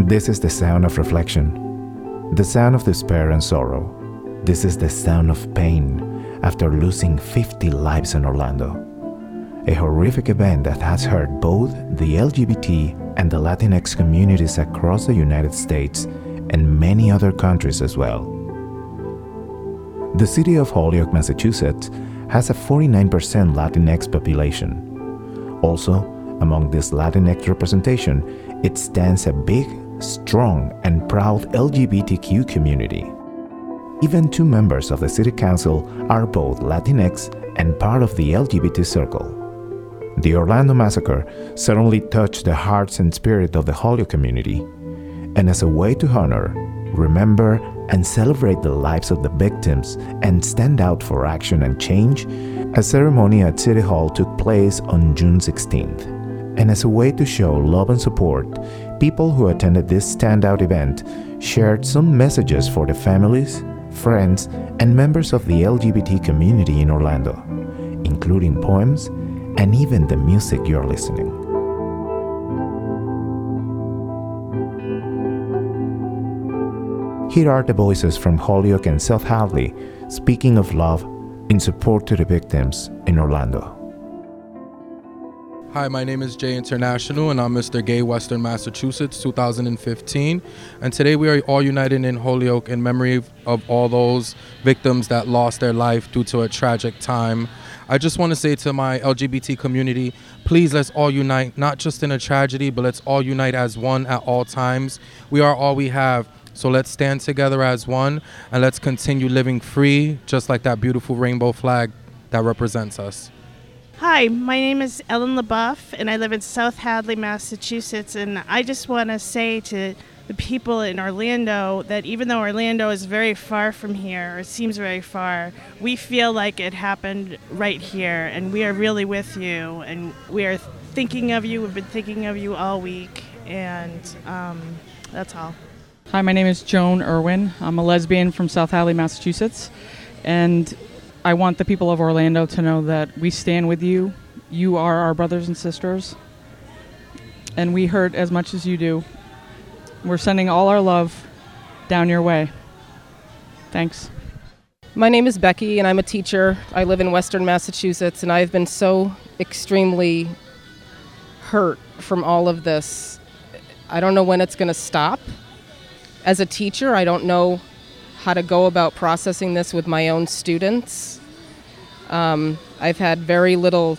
This is the sound of reflection, the sound of despair and sorrow. This is the sound of pain after losing 50 lives in Orlando, a horrific event that has hurt both the LGBT and the Latinx communities across the United States and many other countries as well. The city of Holyoke, Massachusetts, has a 49% Latinx population. Also, among this Latinx representation, it stands a big, strong, and proud LGBTQ community. Even two members of the City Council are both Latinx and part of the LGBT circle. The Orlando massacre certainly touched the hearts and spirit of the Holyoke community, and as a way to honor, remember, and celebrate the lives of the victims and stand out for action and change, a ceremony at City Hall took place on June 16th. And as a way to show love and support, people who attended this standout event shared some messages for the families, friends, and members of the LGBT community in Orlando, including poems and even the music you're listening. Here are the voices from Holyoke and South Hadley speaking of love in support to the victims in Orlando. Hi, my name is Jay International, and I'm Mr. Gay Western Massachusetts 2015. And today we are all united in Holyoke in memory of all those victims that lost their life due to a tragic time. I just want to say to my LGBT community, please let's all unite, not just in a tragedy, but let's all unite as one at all times. We are all we have. So let's stand together as one, and let's continue living free, just like that beautiful rainbow flag that represents us. Hi, my name is Ellen LaBeouf, and I live in South Hadley, Massachusetts, and I just want to say to the people in Orlando that even though Orlando is very far from here, or it seems very far, we feel like it happened right here, and we are really with you, and we are thinking of you. We've been thinking of you all week, and that's all. Hi, my name is Joan Irwin. I'm a lesbian from South Hadley, Massachusetts, and I want the people of Orlando to know that we stand with you. You are our brothers and sisters, and we hurt as much as you do. We're sending all our love down your way. Thanks. My name is Becky, and I'm a teacher. I live in Western Massachusetts, and I've been so extremely hurt from all of this. I don't know when it's going to stop. As a teacher, I don't know how to go about processing this with my own students. I've had very little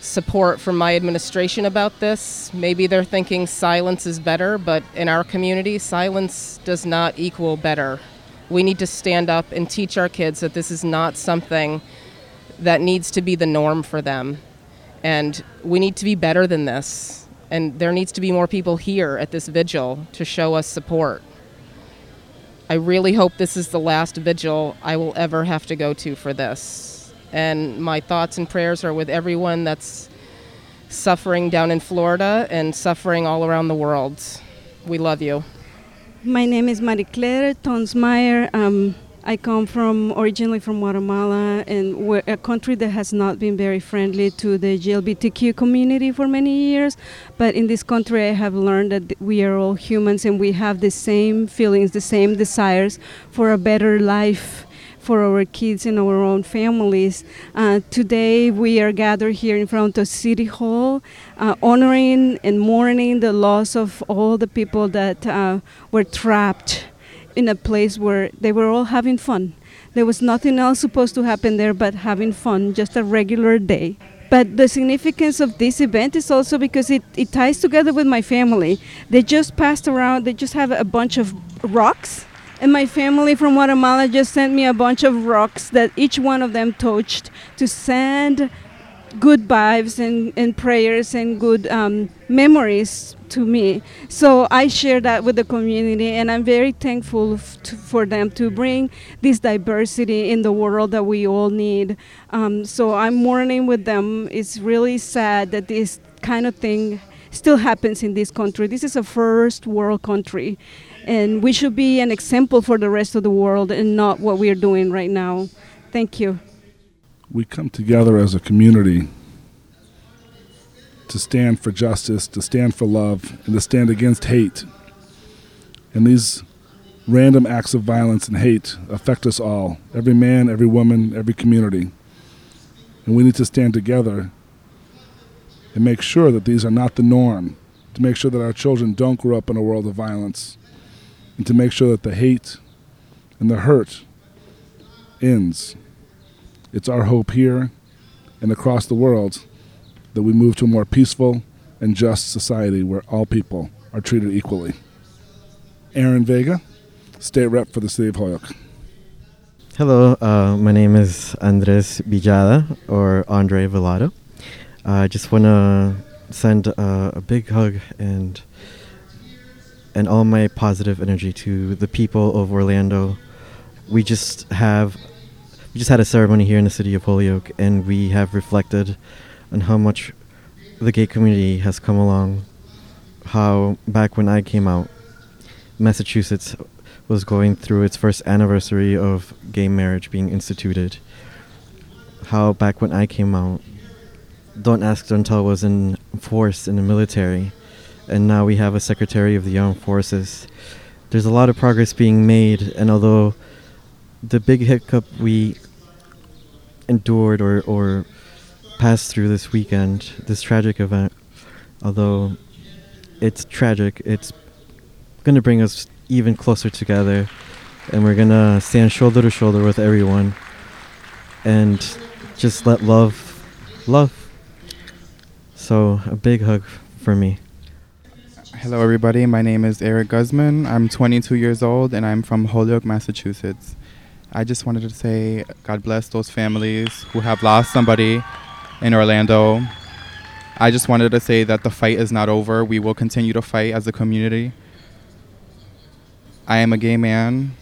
support from my administration about this. Maybe they're thinking silence is better, but in our community, silence does not equal better. We need to stand up and teach our kids that this is not something that needs to be the norm for them. And we need to be better than this. And there needs to be more people here at this vigil to show us support. I really hope this is the last vigil I will ever have to go to for this. And my thoughts and prayers are with everyone that's suffering down in Florida and suffering all around the world. We love you. My name is Marie Claire Tonsmeyer. I come originally from Guatemala, and we're a country that has not been very friendly to the LGBTQ community for many years. But in this country, I have learned that we are all humans and we have the same feelings, the same desires for a better life for our kids and our own families. Today, we are gathered here in front of City Hall, honoring and mourning the loss of all the people that were trapped in a place where they were all having fun. There was nothing else supposed to happen there but having fun, just a regular day. But the significance of this event is also because it ties together with my family. They just have a bunch of rocks, and my family from Guatemala just sent me a bunch of rocks that each one of them touched to send good vibes and prayers and good memories to me. So I share that with the community, and I'm very thankful for them to bring this diversity in the world that we all need. So I'm mourning with them. It's really sad that this kind of thing still happens in this country. This is a first world country, and we should be an example for the rest of the world and not what we are doing right now. Thank you. we come together as a community to stand for justice, to stand for love, and to stand against hate. And these random acts of violence and hate affect us all, every man, every woman, every community. And we need to stand together and make sure that these are not the norm, to make sure that our children don't grow up in a world of violence, and to make sure that the hate and the hurt ends. It's our hope here and across the world that we move to a more peaceful and just society where all people are treated equally. Aaron Vega, State Rep for the City of Holyoke. Hello, my name is Andrés Villada, or Andrés Villada. I just want to send a big hug and all my positive energy to the people of Orlando. We just had a ceremony here in the city of Holyoke, and we have reflected on how much the gay community has come along. How back when I came out, Massachusetts was going through its first anniversary of gay marriage being instituted. How back when I came out, Don't Ask, Don't Tell was enforced in the military, and now we have a Secretary of the Armed Forces. There's a lot of progress being made, and although the big hiccup we endured or passed through this weekend, this tragic event, although it's tragic, it's going to bring us even closer together, and we're going to stand shoulder to shoulder with everyone and just let love. So a big hug for me. Hello, everybody. My name is Eric Guzman. I'm 22 years old, and I'm from Holyoke, Massachusetts. I just wanted to say God bless those families who have lost somebody in Orlando. I just wanted to say that the fight is not over. We will continue to fight as a community. I am a gay man,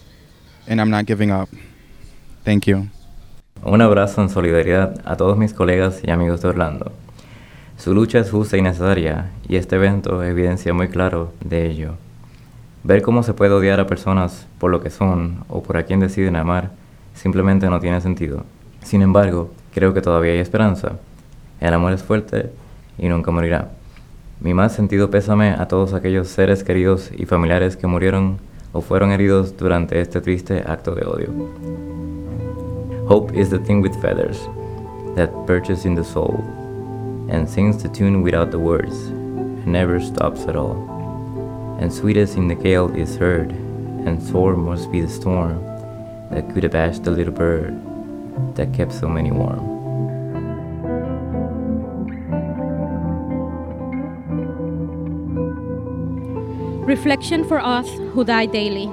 and I'm not giving up. Thank you. Un abrazo en solidaridad a todos mis colegas y amigos de Orlando. Su lucha es justa y necesaria, y este evento es evidencia muy claro de ello. Ver cómo se puede odiar a personas por lo que son o por a quien deciden amar simplemente no tiene sentido. Sin embargo, creo que todavía hay esperanza. El amor es fuerte y nunca morirá. Mi más sentido pésame a todos aquellos seres queridos y familiares que murieron o fueron heridos durante este triste acto de odio. Hope is the thing with feathers that perches in the soul, and sings the tune without the words, and never stops at all. And sweetest in the gale is heard, and sore must be the storm that could abash the little bird that kept so many warm. Reflection for us who die daily.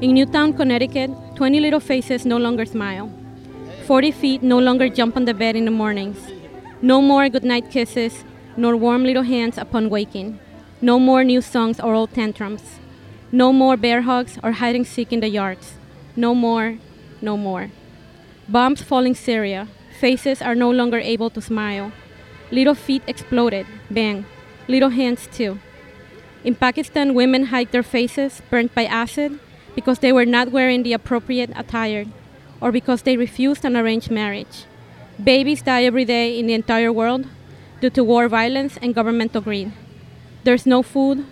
In Newtown, Connecticut, 20 little faces no longer smile. 40 feet no longer jump on the bed in the mornings. No more goodnight kisses, nor warm little hands upon waking. No more new songs or old tantrums. No more bear hugs or hiding sick in the yards. No more, no more. Bombs fall in Syria. Faces are no longer able to smile. Little feet exploded, bang. Little hands too. In Pakistan, women hide their faces, burnt by acid, because they were not wearing the appropriate attire, or because they refused an arranged marriage. Babies die every day in the entire world due to war, violence, and governmental greed. There's no food,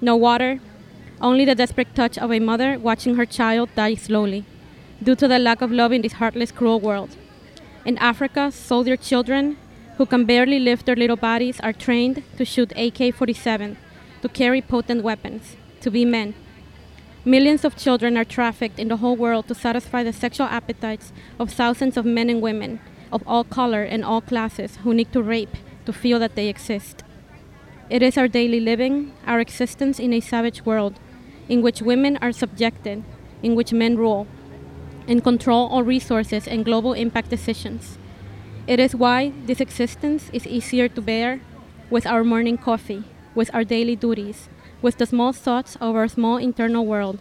no water, only the desperate touch of a mother watching her child die slowly due to the lack of love in this heartless, cruel world. In Africa, soldier children who can barely lift their little bodies are trained to shoot AK-47, to carry potent weapons, to be men. Millions of children are trafficked in the whole world to satisfy the sexual appetites of thousands of men and women of all color and all classes who need to rape to feel that they exist. It is our daily living, our existence in a savage world, in which women are subjected, in which men rule, and control all resources and global impact decisions. It is why this existence is easier to bear with our morning coffee, with our daily duties, with the small thoughts of our small internal world,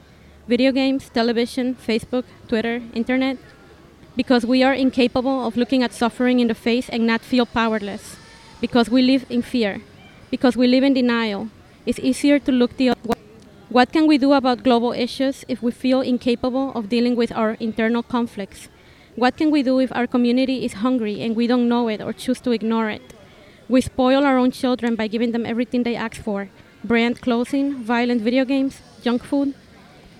video games, television, Facebook, Twitter, internet, because we are incapable of looking at suffering in the face and not feel powerless, because we live in fear, because we live in denial. It's easier to look the other way. What can we do about global issues if we feel incapable of dealing with our internal conflicts? What can we do if our community is hungry and we don't know it or choose to ignore it? We spoil our own children by giving them everything they ask for: brand clothing, violent video games, junk food.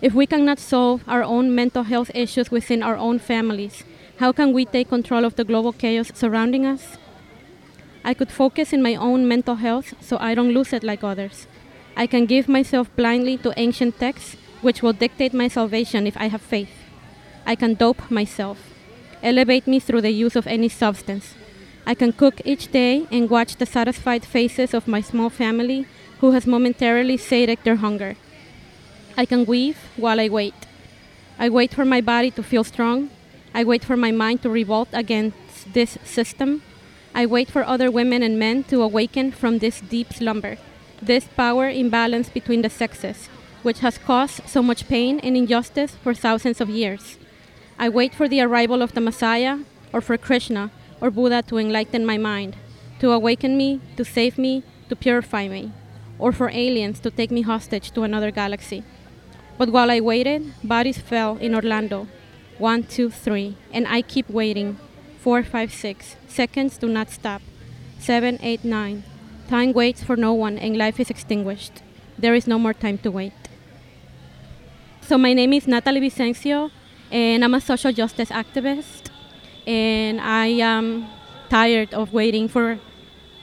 If we cannot solve our own mental health issues within our own families, how can we take control of the global chaos surrounding us? I could focus in my own mental health so I don't lose it like others. I can give myself blindly to ancient texts, which will dictate my salvation if I have faith. I can dope myself, elevate me through the use of any substance. I can cook each day and watch the satisfied faces of my small family who has momentarily sated their hunger. I can weave while I wait. I wait for my body to feel strong. I wait for my mind to revolt against this system. I wait for other women and men to awaken from this deep slumber, this power imbalance between the sexes, which has caused so much pain and injustice for thousands of years. I wait for the arrival of the Messiah, or for Krishna or Buddha to enlighten my mind, to awaken me, to save me, to purify me, or for aliens to take me hostage to another galaxy. But while I waited, bodies fell in Orlando. 1, 2, 3, and I keep waiting. 4, 5, 6, seconds do not stop. 7, 8, 9, time waits for no one and life is extinguished. There is no more time to wait. So my name is Natalie Vicencio, and I'm a social justice activist, and I am tired of waiting for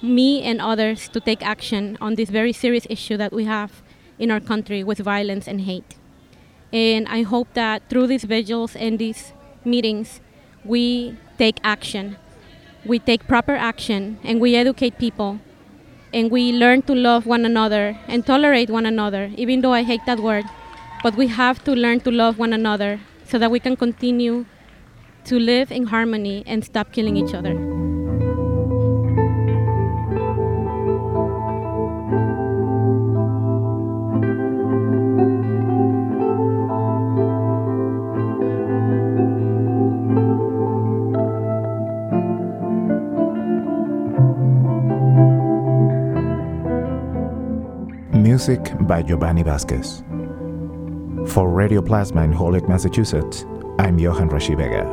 me and others to take action on this very serious issue that we have in our country with violence and hate. And I hope that through these vigils and these meetings, we take action. We take proper action, and we educate people, and we learn to love one another and tolerate one another, even though I hate that word. But we have to learn to love one another so that we can continue to live in harmony and stop killing each other. Music by Giovanni Vasquez. For Radio Plasma in Holyoke, Massachusetts, I'm Johan Rashi Vega.